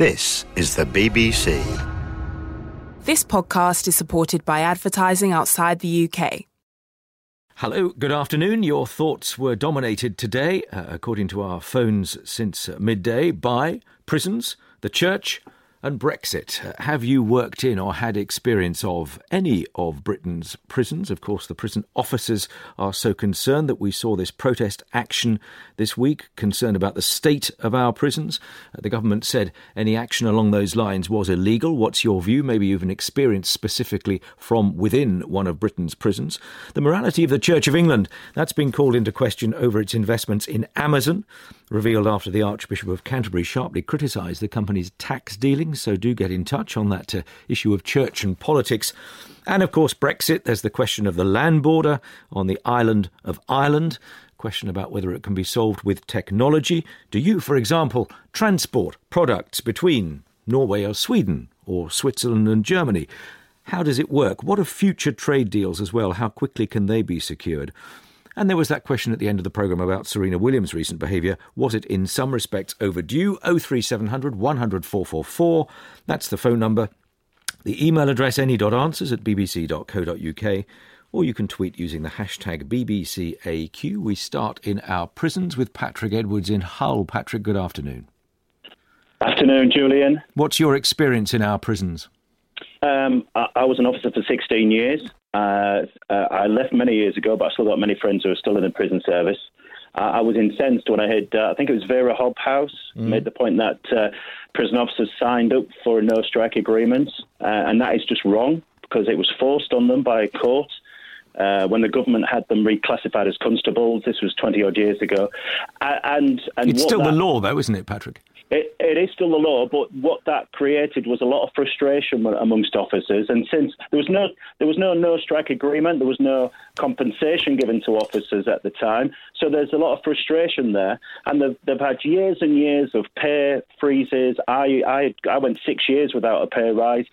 This is the BBC. This podcast is supported by advertising outside the UK. Hello, good afternoon. Your thoughts were dominated today, according to our phones since midday, by prisons, the church and Brexit. Have you worked in or had experience of any of Britain's prisons? Of course, the prison officers are so concerned that we saw this protest action this week, concerned about the state of our prisons. The government said any action along those lines was illegal. What's your view? Maybe you've an experience specifically from within one of Britain's prisons. The morality of the Church of England, that's been called into question over its investments in Amazon, revealed after the Archbishop of Canterbury sharply criticised the company's tax dealings. So do get in touch on that issue of church and politics. And of course, Brexit, there's the question of the land border on the island of Ireland. Question about whether it can be solved with technology. Do you, for example, transport products between Norway or Sweden or Switzerland and Germany? How does it work? What are future trade deals as well? How quickly can they be secured? And there was that question at the end of the programme about Serena Williams' recent behaviour. Was it in some respects overdue? 03700 100 444. That's the phone number. The email address any.answers@bbc.co.uk, or you can tweet using the hashtag BBCAQ. We start in our prisons with Patrick Edwards in Hull. Patrick, good afternoon. Afternoon, Julian. What's your experience in our prisons? I was an officer for 16 years. I left many years ago, but I still got many friends who are still in the prison service. I was incensed when I heard, I think it was Vera Hobhouse, made the point that prison officers signed up for a no-strike agreement, and that is just wrong because it was forced on them by a court. When the government had them reclassified as constables, this was 20-odd years ago. And it's still the law, though, isn't it, Patrick? It is still the law, but what that created was a lot of frustration amongst officers. And since there was no no-strike agreement, there was no compensation given to officers at the time, so there's a lot of frustration there. And they've had years and years of pay freezes. I went 6 years without a pay rise.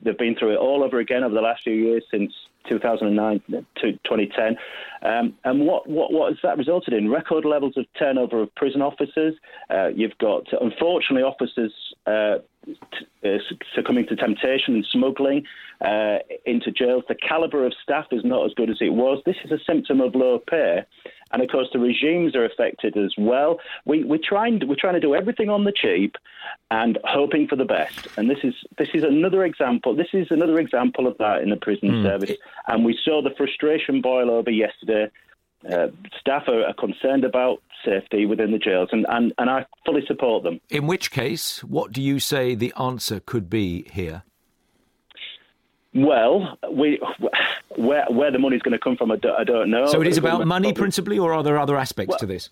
They've been through it all over again over the last few years since 2009 to 2010. And what has that resulted in? Record levels of turnover of prison officers. You've got, unfortunately, officers succumbing to temptation and smuggling into jails. The calibre of staff is not as good as it was. This is a symptom of low pay. And, of course, the regimes are affected as well. We're trying to do everything on the cheap and hoping for the best. And this is another example. This is another example of that in the prison service. And we saw the frustration boil over yesterday. Staff are concerned about safety within the jails, and I fully support them. In which case, what do you say the answer could be here? Well, where the money's going to come from, I don't know. So it is about money principally, or are there other aspects to this?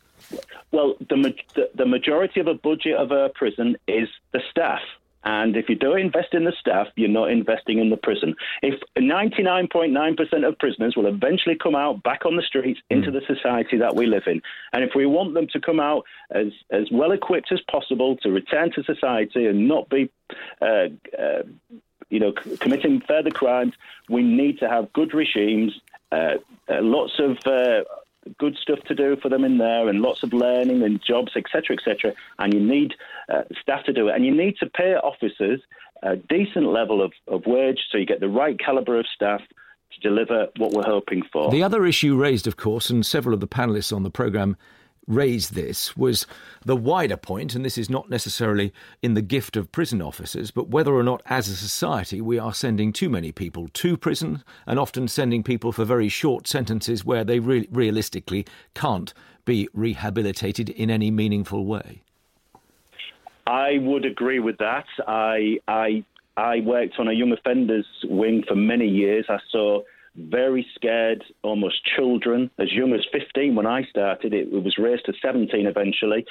Well, the majority of a budget of a prison is the staff. And if you don't invest in the staff, you're not investing in the prison. If 99.9% of prisoners will eventually come out back on the streets into the society that we live in, and if we want them to come out as well equipped as possible to return to society and not be committing further crimes, we need to have good regimes, lots of good stuff to do for them in there, and lots of learning and jobs, etc., etc. And you need staff to do it, and you need to pay officers a decent level of wage so you get the right calibre of staff to deliver what we're hoping for. The other issue raised, of course, and several of the panellists on the programme raised this, was the wider point, and this is not necessarily in the gift of prison officers, but whether or not as a society we are sending too many people to prison and often sending people for very short sentences where they realistically can't be rehabilitated in any meaningful way. I would agree with that. I worked on a young offenders wing for many years. I saw very scared, almost children, as young as 15 when I started. It was raised to 17 eventually.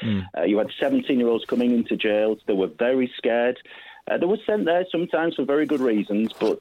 You had 17-year-olds coming into jails. They were very scared. They were sent there sometimes for very good reasons, but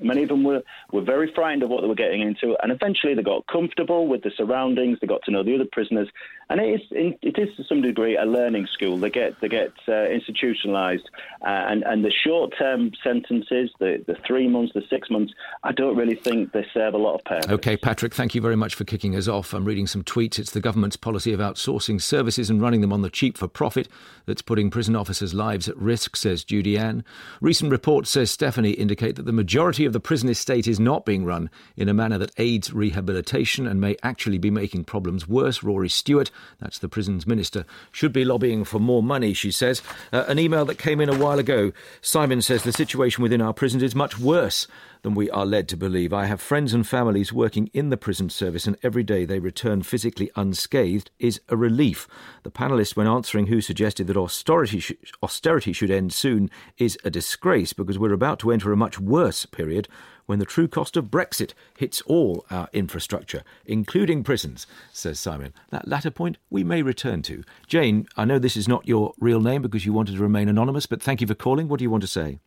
many of them were very frightened of what they were getting into, and eventually they got comfortable with the surroundings, they got to know the other prisoners, and it is to some degree a learning school. They get institutionalised, and the short-term sentences, the 3 months, the 6 months, I don't really think they serve a lot of purpose. Okay, Patrick, thank you very much for kicking us off. I'm reading some tweets. It's the government's policy of outsourcing services and running them on the cheap for profit that's putting prison officers' lives at risk, says Judy Ann. Recent reports, says Stephanie, indicate that the majority of the prison estate is not being run in a manner that aids rehabilitation and may actually be making problems worse. Rory Stewart, that's the prisons minister, should be lobbying for more money, she says. An email that came in a while ago, Simon says the situation within our prisons is much worse than we are led to believe. I have friends and families working in the prison service, and every day they return physically unscathed is a relief. The panellist, when answering who suggested that austerity should end soon, is a disgrace, because we're about to enter a much worse period when the true cost of Brexit hits all our infrastructure, including prisons, says Simon. That latter point we may return to. Jane, I know this is not your real name because you wanted to remain anonymous, but thank you for calling. What do you want to say?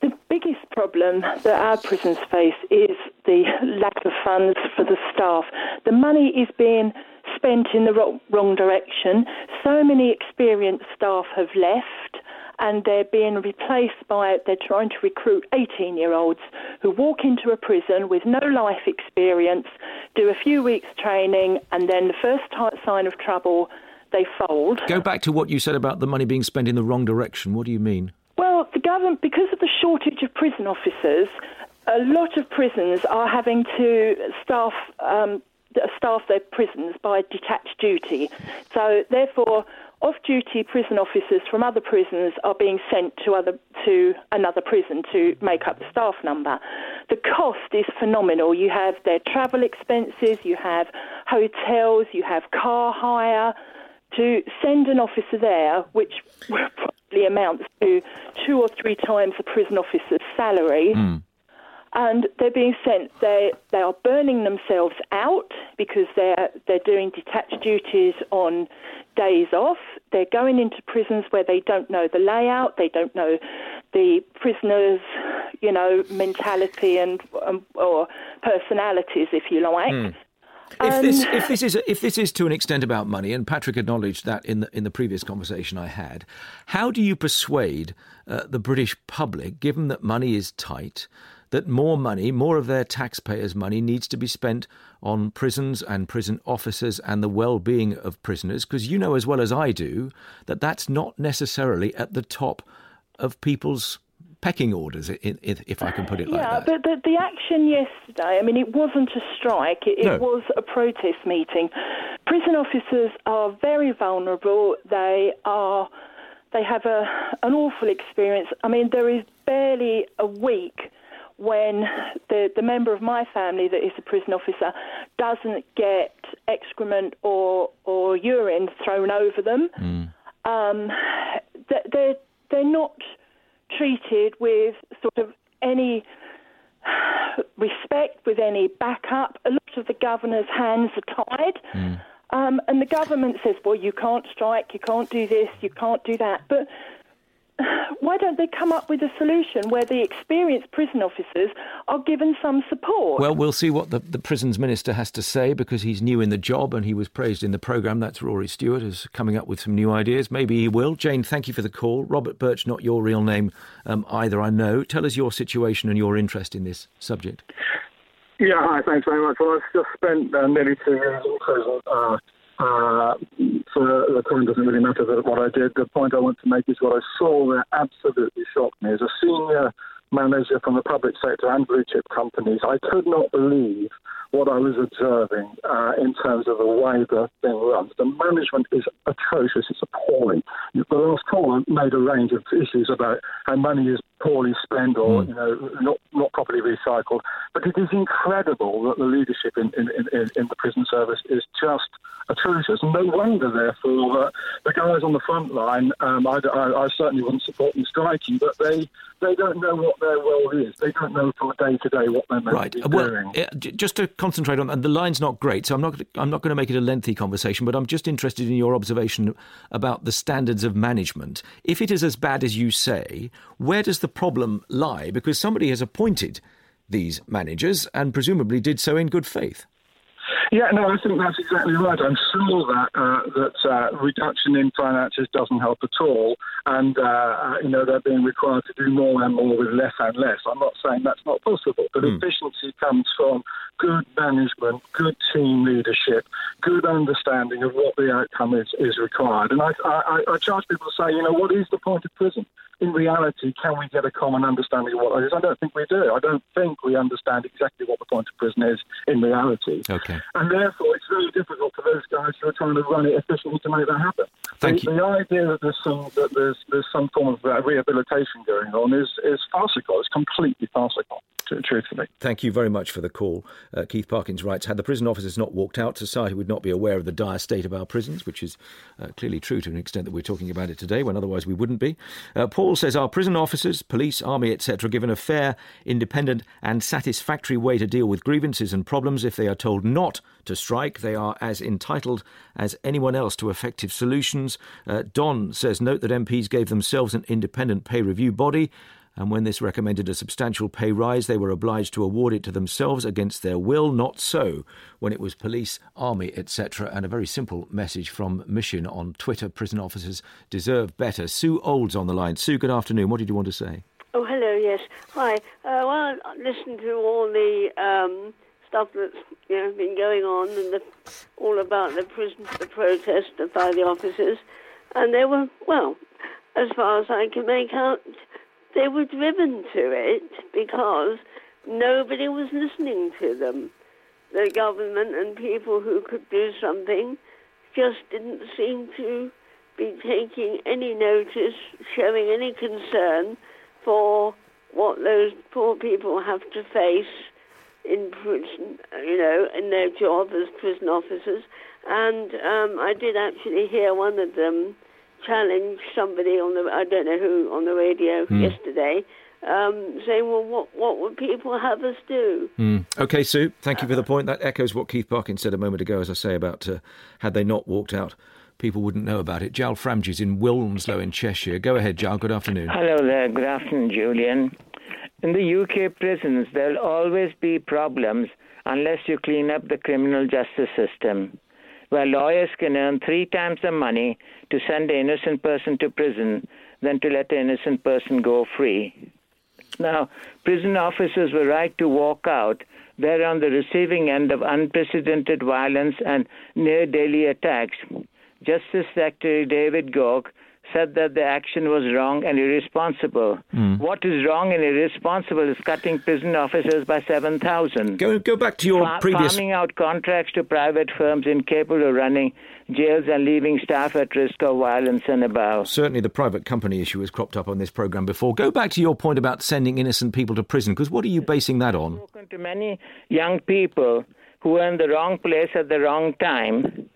The biggest problem that our prisons face is the lack of funds for the staff. The money is being spent in the wrong direction. So many experienced staff have left, and they're being replaced by, they're trying to recruit 18-year-olds who walk into a prison with no life experience, do a few weeks training, and then the first sign of trouble, they fold. Go back to what you said about the money being spent in the wrong direction. What do you mean? Well, the government, because of the shortage of prison officers, a lot of prisons are having to staff their prisons by detached duty. So, therefore, off-duty prison officers from other prisons are being sent to another prison to make up the staff number. The cost is phenomenal. You have their travel expenses, you have hotels, you have car hire. To send an officer there, which probably amounts to 2 or 3 times the prison officer's salary, and they're being sent, they are burning themselves out because they're doing detached duties on days off. They're going into prisons where they don't know the layout, they don't know the prisoners' mentality and or personalities, if you like. If this is to an extent about money, and Patrick acknowledged that in the previous conversation I had, how do you persuade the British public, given that money is tight, that more money, more of their taxpayers' money, needs to be spent on prisons and prison officers and the well-being of prisoners? Because you know as well as I do that that's not necessarily at the top of people's pecking orders, if I can put it like that. Yeah, but the action yesterday, I mean, it wasn't a strike. It was a protest meeting. Prison officers are very vulnerable. They have an awful experience. I mean, there is barely a week when the member of my family that is a prison officer doesn't get excrement or urine thrown over them. They're not treated with sort of any respect, with any backup. A lot of the governor's hands are tied, and the government says, well, you can't strike, you can't do this, you can't do that. But why don't they come up with a solution where the experienced prison officers are given some support? Well, we'll see what the prisons minister has to say, because he's new in the job and he was praised in the programme. That's Rory Stewart, is coming up with some new ideas. Maybe he will. Jane, thank you for the call. Robert Birch, not your real name either, I know. Tell us your situation and your interest in this subject. Yeah, hi, thanks very much. Well, I've just spent nearly 2 years in prison. So the time doesn't really matter what I did. The point I want to make is what I saw that absolutely shocked me. As a senior manager from the public sector and blue chip companies, I could not believe what I was observing in terms of the way the thing runs. The management is atrocious. It's appalling. The last call I made a range of issues about how money is poorly spent or not properly recycled. But it is incredible that the leadership in the prison service is just atrocious. No wonder, therefore, that the guys on the front line, I certainly wouldn't support them striking, but they don't know what their role is. They don't know from day to day what they're meant to be doing. Just to concentrate on, and the line's not great, so I'm not going to make it a lengthy conversation, but I'm just interested in your observation about the standards of management. If it is as bad as you say, where does the problem lie? Because somebody has appointed these managers and presumably did so in good faith. Yeah, no, I think that's exactly right. I'm sure that reduction in finances doesn't help at all, and they're being required to do more and more with less and less. I'm not saying that's not possible, but efficiency comes from good management, good team leadership, good understanding of what the outcome is required. And I charge people to say, what is the point of prison? In reality, can we get a common understanding of what it is? I don't think we do. I don't think we understand exactly what the point of prison is in reality. Okay. And therefore, it's very difficult for those guys who are trying to run it efficiently to make that happen. Thank you. The idea that there's some form of rehabilitation going on is farcical. It's completely farcical, truthfully. Thank you very much for the call. Keith Parkins writes, had the prison officers not walked out, society would not be aware of the dire state of our prisons, which is clearly true to an extent that we're talking about it today, when otherwise we wouldn't be. Paul says, are prison officers, police, army, etc., given a fair, independent and satisfactory way to deal with grievances and problems? If they are told not to strike, they are as entitled as anyone else to effective solutions. Don says, note that MPs gave themselves an independent pay review body, and when this recommended a substantial pay rise, they were obliged to award it to themselves against their will. Not so when it was police, army, etc. And a very simple message from Mission on Twitter, prison officers deserve better. Sue Olds on the line. Sue, good afternoon. What did you want to say? Oh, hello, yes. Hi. I listened to all the stuff that's been going on and all about the prison, the protest by the officers. And they were, as far as I can make out, they were driven to it because nobody was listening to them. The government and people who could do something just didn't seem to be taking any notice, showing any concern for what those poor people have to face in prison, in their job as prison officers. And I did actually hear one of them challenge somebody I don't know who, on the radio yesterday, saying, well, what would people have us do? OK, Sue, thank you for the point. That echoes what Keith Parkin said a moment ago, as I say, about had they not walked out, people wouldn't know about it. Jal Framji's in Wilmslow in Cheshire. Go ahead, Jal, good afternoon. Hello there, good afternoon, Julian. In the UK prisons, there'll always be problems unless you clean up the criminal justice system, where lawyers can earn 3 times the money to send an innocent person to prison than to let the innocent person go free. Now, prison officers were right to walk out. They're on the receiving end of unprecedented violence and near-daily attacks. Justice Secretary David Gauke said that the action was wrong and irresponsible. What is wrong and irresponsible is cutting prison officers by 7,000. Go back to your previous... Farming out contracts to private firms incapable of running jails and leaving staff at risk of violence and abuse. Certainly the private company issue has cropped up on this programme before. Go back to your point about sending innocent people to prison, because what are you basing that on? I've spoken to many young people who were in the wrong place at the wrong time.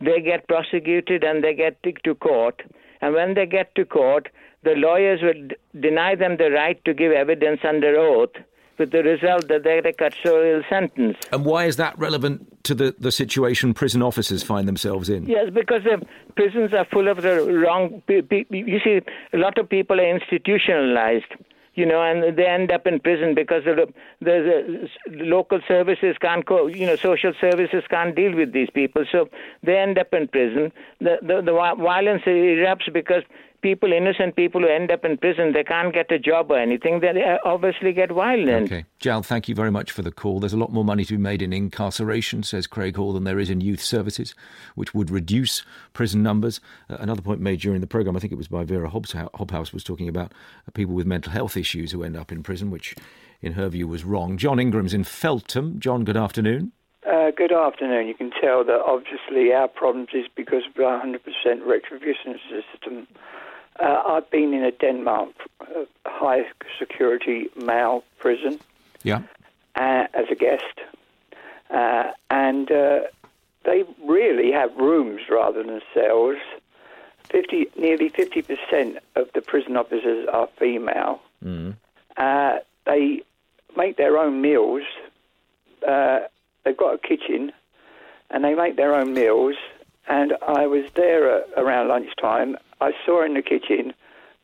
They get prosecuted and they get to court. And when they get to court, the lawyers will deny them the right to give evidence under oath, with the result that they get a custodial sentence. And why is that relevant to the situation prison officers find themselves in? Yes, because the prisons are full of the wrong... You see, a lot of people are institutionalized, and they end up in prison because the local services can't, social services can't deal with these people. So they end up in prison. The violence erupts because innocent people who end up in prison, they can't get a job or anything. They obviously get violent. Okay. Jal, thank you very much for the call. There's a lot more money to be made in incarceration, says Craig Hall, than there is in youth services, which would reduce prison numbers. Another point made during the programme, I think it was by Vera Hobhouse, was talking about people with mental health issues who end up in prison, which in her view was wrong. John Ingram's in Feltham. John, good afternoon. Good afternoon. You can tell that obviously our problems is because of our 100% retribution system. I've been in a Denmark high security male prison as a guest. And they really have rooms rather than cells. Nearly 50% of the prison officers are female. They make their own meals. They've got a kitchen and they make their own meals. And I was there around lunchtime. I saw in the kitchen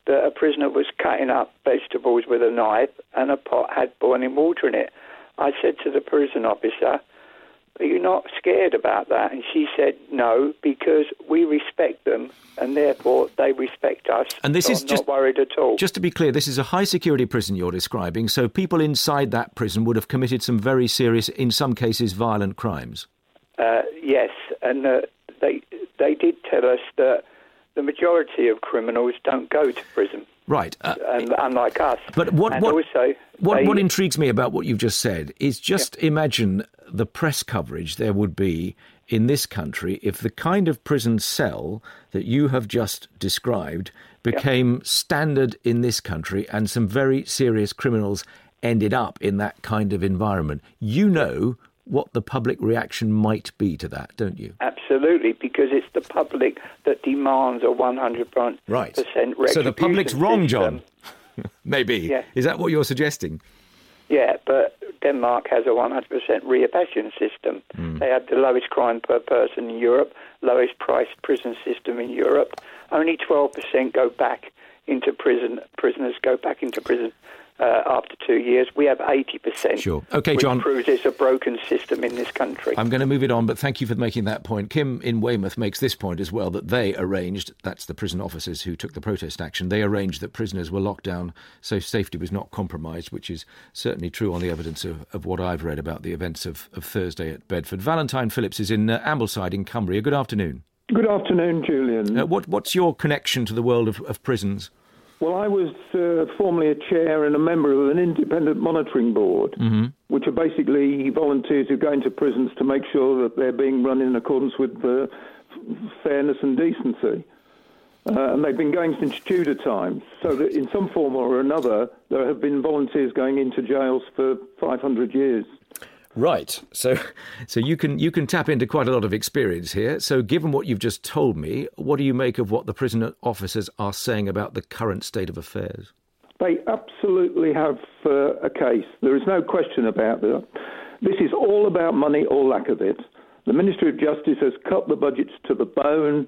that a prisoner was cutting up vegetables with a knife and a pot had boiling water in it. I said to the prison officer, are you not scared about that? And she said, no, because we respect them and therefore they respect us. And this is just, not worried at all. Just to be clear, this is a high security prison you're describing, so people inside that prison would have committed some very serious, in some cases, violent crimes. Yes, and they did tell us that the majority of criminals don't go to prison. Right. Unlike us. But what intrigues me about what you've just said is just imagine the press coverage there would be in this country if the kind of prison cell that you have just described became standard in this country and some very serious criminals ended up in that kind of environment. You know what the public reaction might be to that, don't you? Absolutely, because it's the public that demands a 100% right. retribution. So the public's wrong, John. Maybe. Yeah. Is that what you're suggesting? Yeah, but Denmark has a 100% repatriation system. Mm. They have the lowest crime per person in Europe, lowest price prison system in Europe. Only 12% go back into prison. Prisoners go back into prison after 2 years. We have 80%. Sure. Okay, John. Which proves it's a broken system in this country. I'm going to move it on, but thank you for making that point. Kim in Weymouth makes this point as well, that they arranged, that's the prison officers who took the protest action, they arranged that prisoners were locked down so safety was not compromised, which is certainly true on the evidence of what I've read about the events of Thursday at Bedford. Valentine Phillips is in Ambleside in Cumbria. Good afternoon. Good afternoon, Julian. What's your connection to the world of prisons? Well, I was formerly a chair and a member of an independent monitoring board, mm-hmm. which are basically volunteers who go into prisons to make sure that they're being run in accordance with fairness and decency. And they've been going since Tudor times, so that in some form or another, there have been volunteers going into jails for 500 years. Right. So you can tap into quite a lot of experience here. So given what you've just told me, what do you make of what the prison officers are saying about the current state of affairs? They absolutely have a case. There is no question about that. This is all about money or lack of it. The Ministry of Justice has cut the budgets to the bone.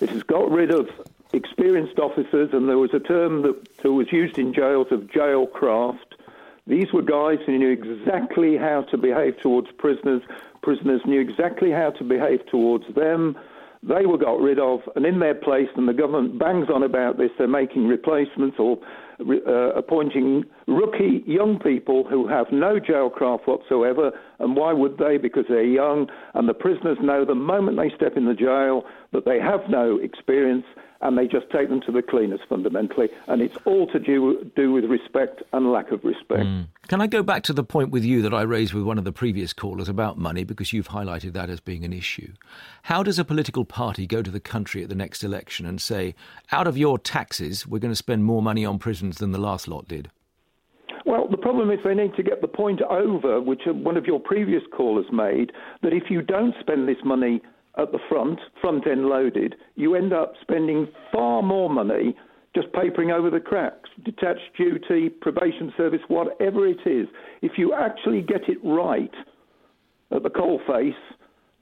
It has got rid of experienced officers, and there was a term that was used in jails of jailcraft. These were guys who knew exactly how to behave towards prisoners. Prisoners knew exactly how to behave towards them. They were got rid of and in their place, and the government bangs on about this. They're making replacements or appointing rookie young people who have no jailcraft whatsoever. And why would they? Because they're young, and the prisoners know the moment they step in the jail that they have no experience, and they just take them to the cleaners fundamentally. And it's all to do with respect and lack of respect. Mm. Can I go back to the point with you that I raised with one of the previous callers about money, because you've highlighted that as being an issue. How does a political party go to the country at the next election and say, out of your taxes, we're going to spend more money on prisons than the last lot did? Well, the problem is they need to get the point over, which one of your previous callers made, that if you don't spend this money at the front-end loaded, you end up spending far more money just papering over the cracks, detached duty, probation service, whatever it is. If you actually get it right at the coalface,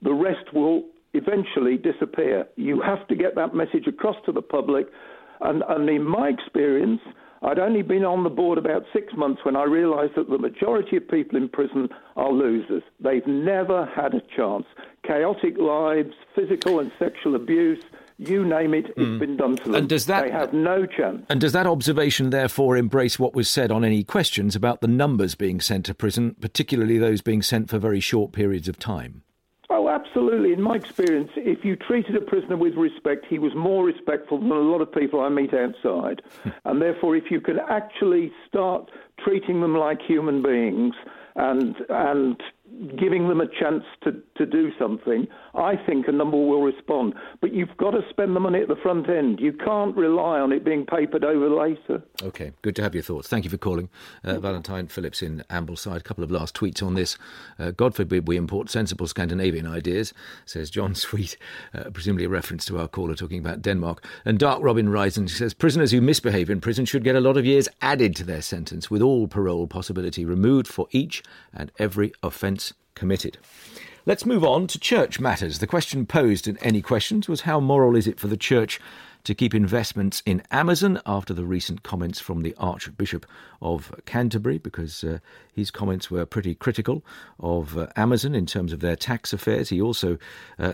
the rest will eventually disappear. You have to get that message across to the public. And in my experience, I'd only been on the board about 6 months when I realised that the majority of people in prison are losers. They've never had a chance. Chaotic lives, physical and sexual abuse, you name it, it's been done to them. And they have no chance. And does that observation, therefore, embrace what was said on Any Questions about the numbers being sent to prison, particularly those being sent for very short periods of time? Oh, absolutely. In my experience, if you treated a prisoner with respect, he was more respectful than a lot of people I meet outside. And therefore, if you can actually start treating them like human beings and giving them a chance to do something, I think a number will respond. But you've got to spend the money at the front end. You can't rely on it being papered over later. OK, good to have your thoughts. Thank you for calling. Valentine Phillips in Ambleside. A couple of last tweets on this. God forbid we import sensible Scandinavian ideas, says John Sweet, presumably a reference to our caller talking about Denmark. And Dark Robin Risen says, prisoners who misbehave in prison should get a lot of years added to their sentence, with all parole possibility removed for each and every offence committed. Let's move on to church matters. The question posed in Any Questions was, how moral is it for the church to keep investments in Amazon after the recent comments from the Archbishop of Canterbury, because his comments were pretty critical of Amazon in terms of their tax affairs. He also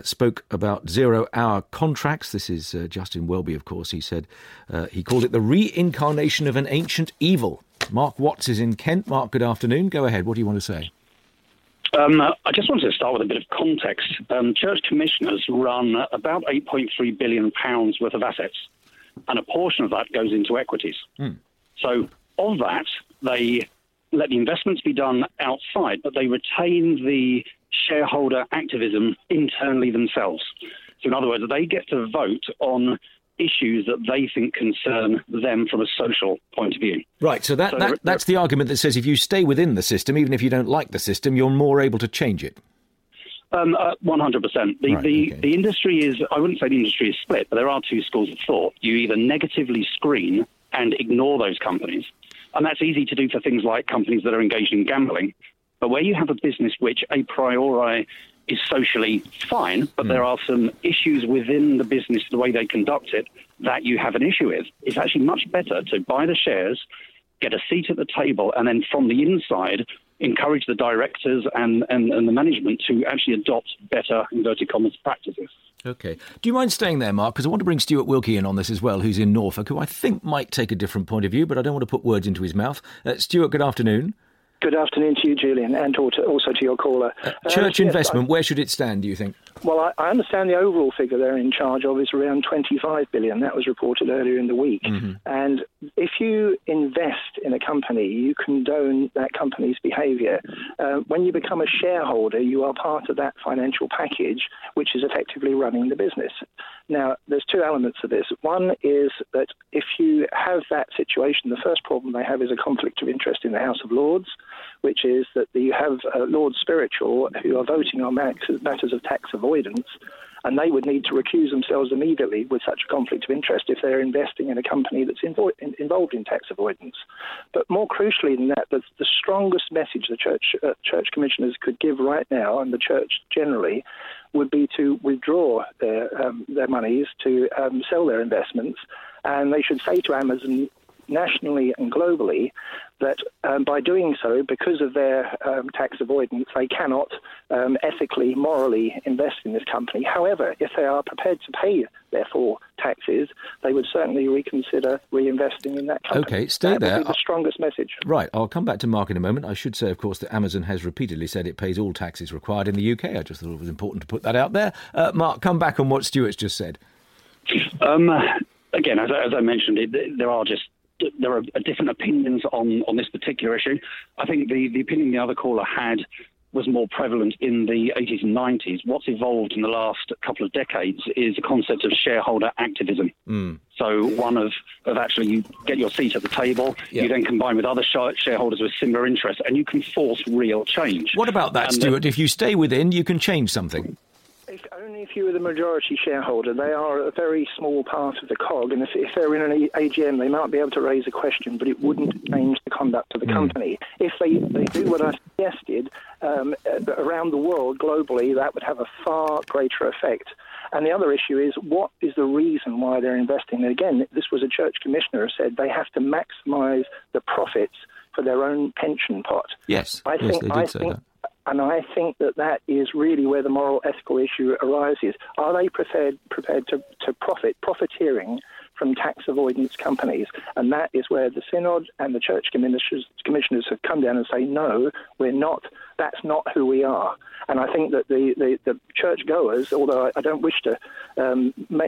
spoke about zero-hour contracts. This is Justin Welby, of course. He said he called it the reincarnation of an ancient evil. Mark Watts is in Kent. Mark, good afternoon. Go ahead. What do you want to say? I just wanted to start with a bit of context. Church commissioners run about £8.3 billion worth of assets, and a portion of that goes into equities. Mm. So of that, they let the investments be done outside, but they retain the shareholder activism internally themselves. So in other words, they get to vote on issues that they think concern them from a social point of view. Right, so that's the argument that says if you stay within the system, even if you don't like the system, you're more able to change it. 100%. The industry is, I wouldn't say the industry is split, but there are two schools of thought. You either negatively screen and ignore those companies, and that's easy to do for things like companies that are engaged in gambling, but where you have a business which a priori is socially fine, but there are some issues within the business, the way they conduct it, that you have an issue with. It's actually much better to buy the shares, get a seat at the table, and then from the inside, encourage the directors and the management to actually adopt better, inverted commas, practices. OK. Do you mind staying there, Mark? Because I want to bring Stuart Wilkie in on this as well, who's in Norfolk, who I think might take a different point of view, but I don't want to put words into his mouth. Stuart, good afternoon. Good afternoon to you, Julian, and also to your caller. Church investment, where should it stand, do you think? Well, I understand the overall figure they're in charge of is around $25 billion. That was reported earlier in the week. Mm-hmm. And if you invest in a company, you condone that company's behaviour. When you become a shareholder, you are part of that financial package, which is effectively running the business. Now, there's two elements of this. One is that if you have that situation, the first problem they have is a conflict of interest in the House of Lords, which is that you have Lords Spiritual who are voting on matters of tax avoidance, and they would need to recuse themselves immediately with such a conflict of interest if they're investing in a company that's involved in tax avoidance. But more crucially than that, the strongest message the church commissioners could give right now, and the church generally, would be to withdraw their monies, to sell their investments, and they should say to Amazon, nationally and globally, that by doing so, because of their tax avoidance, they cannot ethically, morally invest in this company. However, if they are prepared to pay, therefore, taxes, they would certainly reconsider reinvesting in that company. OK, stay there. That would be the strongest message. Right, I'll come back to Mark in a moment. I should say, of course, that Amazon has repeatedly said it pays all taxes required in the UK. I just thought it was important to put that out there. Mark, come back on what Stuart's just said. Again, as I mentioned, there are different opinions on this particular issue. I think the opinion the other caller had was more prevalent in the 80s and 90s. What's evolved in the last couple of decades is the concept of shareholder activism. Mm. So one of actually you get your seat at the table, you then combine with other shareholders with similar interests, and you can force real change. What about that, Stuart? If you stay within, you can change something. Only if you are the majority shareholder. They are a very small part of the cog, and if they're in an AGM, they might be able to raise a question, but it wouldn't change the conduct of the company. If they do what I suggested around the world, globally, that would have a far greater effect. And the other issue is, what is the reason why they're investing? And again, this was a church commissioner who said they have to maximise the profits for their own pension pot. Yes, I think they did say that. And I think that is really where the moral ethical issue arises. Are they prepared to profiteering from tax avoidance companies? And that is where the Synod and the church commissioners have come down and say, no, we're not. That's not who we are. And I think that the churchgoers, although I don't wish to make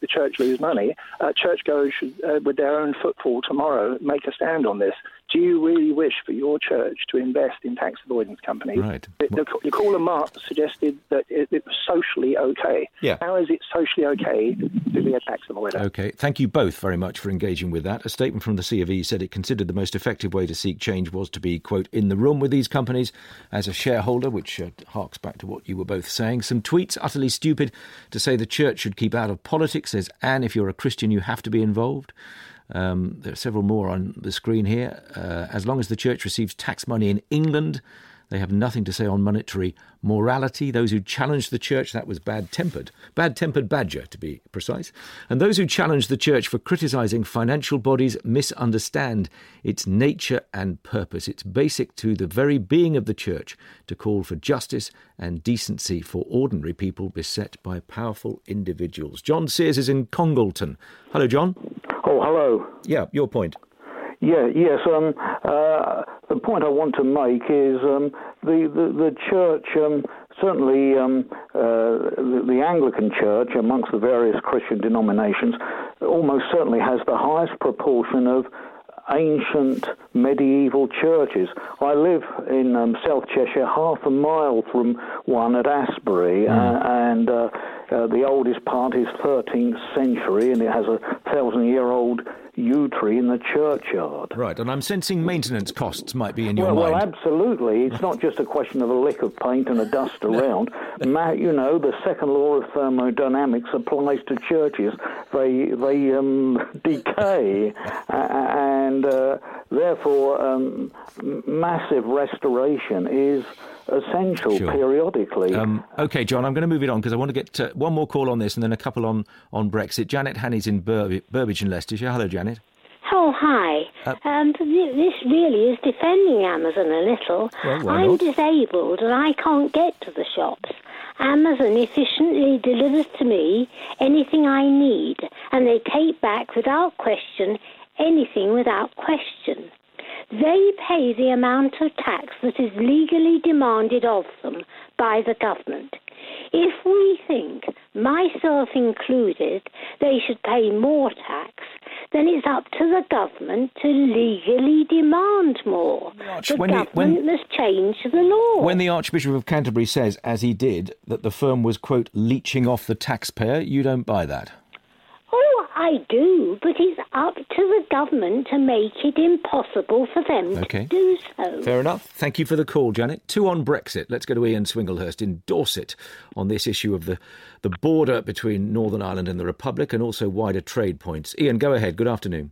the church lose money, churchgoers should, with their own footfall tomorrow, make a stand on this. Do you really wish for your church to invest in tax avoidance companies? Right. The caller Mark suggested that it was socially okay. Yeah. How is it socially okay to be a tax avoider? Okay. Thank you both very much for engaging with that. A statement from the C of E said it considered the most effective way to seek change was to be, quote, in the room with these companies as a shareholder, which harks back to what you were both saying. Some tweets, utterly stupid to say the church should keep out of politics, says Anne. If you're a Christian, you have to be involved. There are several more on the screen here. As long as the church receives tax money in England, They have nothing to say on monetary morality. Those who challenged the church, that was bad-tempered. Bad-tempered badger, to be precise. And those who challenged the church for criticising financial bodies misunderstand its nature and purpose. It's basic to the very being of the church to call for justice and decency for ordinary people beset by powerful individuals. John Sears is in Congleton. Hello, John. Oh, hello. Yeah, your point. The point I want to make is the church, certainly the Anglican Church, amongst the various Christian denominations, almost certainly has the highest proportion of ancient medieval churches. I live in South Cheshire, half a mile from one at Asbury, and the oldest part is 13th century, and it has a 1,000-year-old yew tree in the churchyard. Right, and I'm sensing maintenance costs might be in your mind. Well, absolutely. It's not just a question of a lick of paint and a dust around. You know, the second law of thermodynamics applies to churches. They decay, and therefore massive restoration is essential periodically. OK, John, I'm going to move it on because I want to get one more call on this and then a couple on Brexit. Janet Hannay's in Burbage in Leicestershire. Hello, Janet. Oh, hi. This really is defending Amazon a little. Well, I'm disabled and I can't get to the shops. Amazon efficiently delivers to me anything I need, and they take back without question anything without question. They pay the amount of tax that is legally demanded of them by the government. If we think, myself included, they should pay more tax, then it's up to the government to legally demand more. The government must change the law. When the Archbishop of Canterbury says, as he did, that the firm was, quote, leeching off the taxpayer, you don't buy that? Oh, I do, but it's up to the government to make it impossible for them to do so. Fair enough. Thank you for the call, Janet. Two on Brexit. Let's go to Ian Swinglehurst in Dorset on this issue of the border between Northern Ireland and the Republic and also wider trade points. Ian, go ahead. Good afternoon.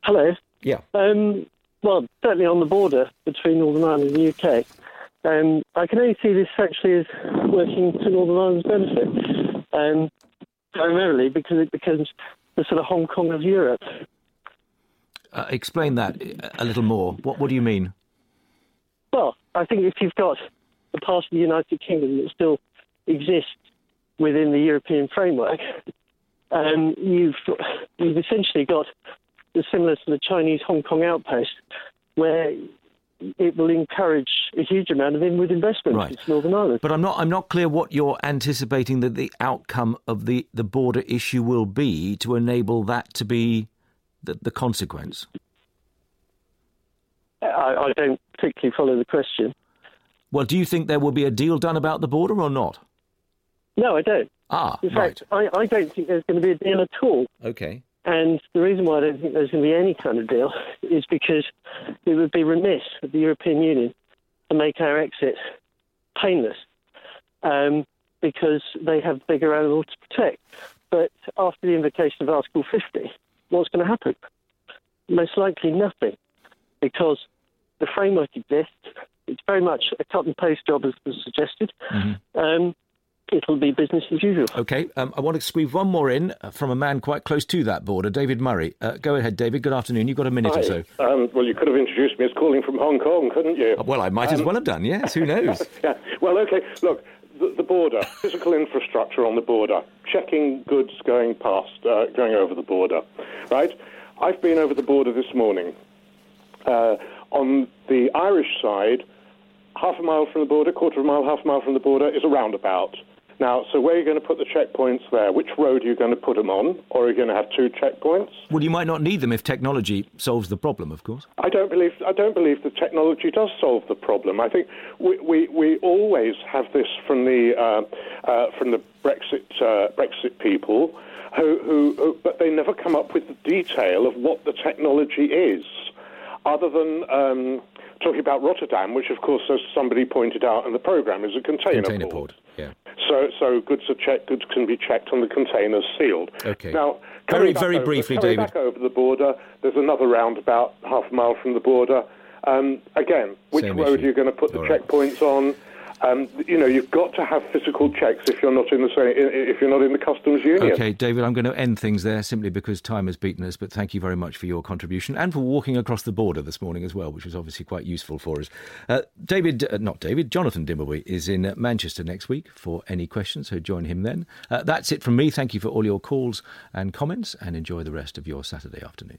Hello. Yeah. Well, certainly on the border between Northern Ireland and the UK, I can only see this actually as working to Northern Ireland's benefit. Primarily because it becomes the sort of Hong Kong of Europe. Explain that a little more. What do you mean? Well, I think if you've got the part of the United Kingdom that still exists within the European framework, you've essentially got similar to the Chinese Hong Kong outpost, where it will encourage a huge amount of inward investment into Northern Ireland. But I'm not clear what you're anticipating that the outcome of the border issue will be to enable that to be the consequence. I don't particularly follow the question. Well, do you think there will be a deal done about the border or not? No, I don't. In fact, I don't think there's going to be a deal at all. Okay. And the reason why I don't think there's going to be any kind of deal is because it would be remiss of the European Union to make our exit painless, because they have bigger animals to protect. But after the invocation of Article 50, what's going to happen? Most likely nothing, because the framework exists. It's very much a cut and paste job, as was suggested. Mm-hmm. It'll be business as usual. OK. I want to squeeze one more in from a man quite close to that border, David Murray. Go ahead, David. Good afternoon. You've got a minute or so. Well, you could have introduced me as calling from Hong Kong, couldn't you? Well, I might as well have done, yes. Who knows? Yeah. Well, OK. Look, the border, physical infrastructure on the border, checking goods going past, going over the border, right? I've been over the border this morning. On the Irish side, half a mile from the border, quarter of a mile, half a mile from the border is a roundabout. Now, so where are you going to put the checkpoints there? Which road are you going to put them on? Or are you going to have two checkpoints? Well, you might not need them if technology solves the problem, of course. I don't believe the technology does solve the problem. I think we always have this from the Brexit people, who but they never come up with the detail of what the technology is, other than talking about Rotterdam, which, of course, as somebody pointed out in the programme, is a container port. Yeah. So goods are checked. Goods can be checked, and the containers sealed. Okay. Now, very briefly, David. Coming back over the border, there's another roundabout half a mile from the border. Again, which road are you going to put the checkpoints on? You know, you've got to have physical checks if you're not in the same, if you're not in the customs union. Okay, David, I'm going to end things there simply because time has beaten us. But thank you very much for your contribution and for walking across the border this morning as well, which was obviously quite useful for us. Jonathan Dimbleby is in Manchester next week for Any Questions, so join him then. That's it from me. Thank you for all your calls and comments, and enjoy the rest of your Saturday afternoon.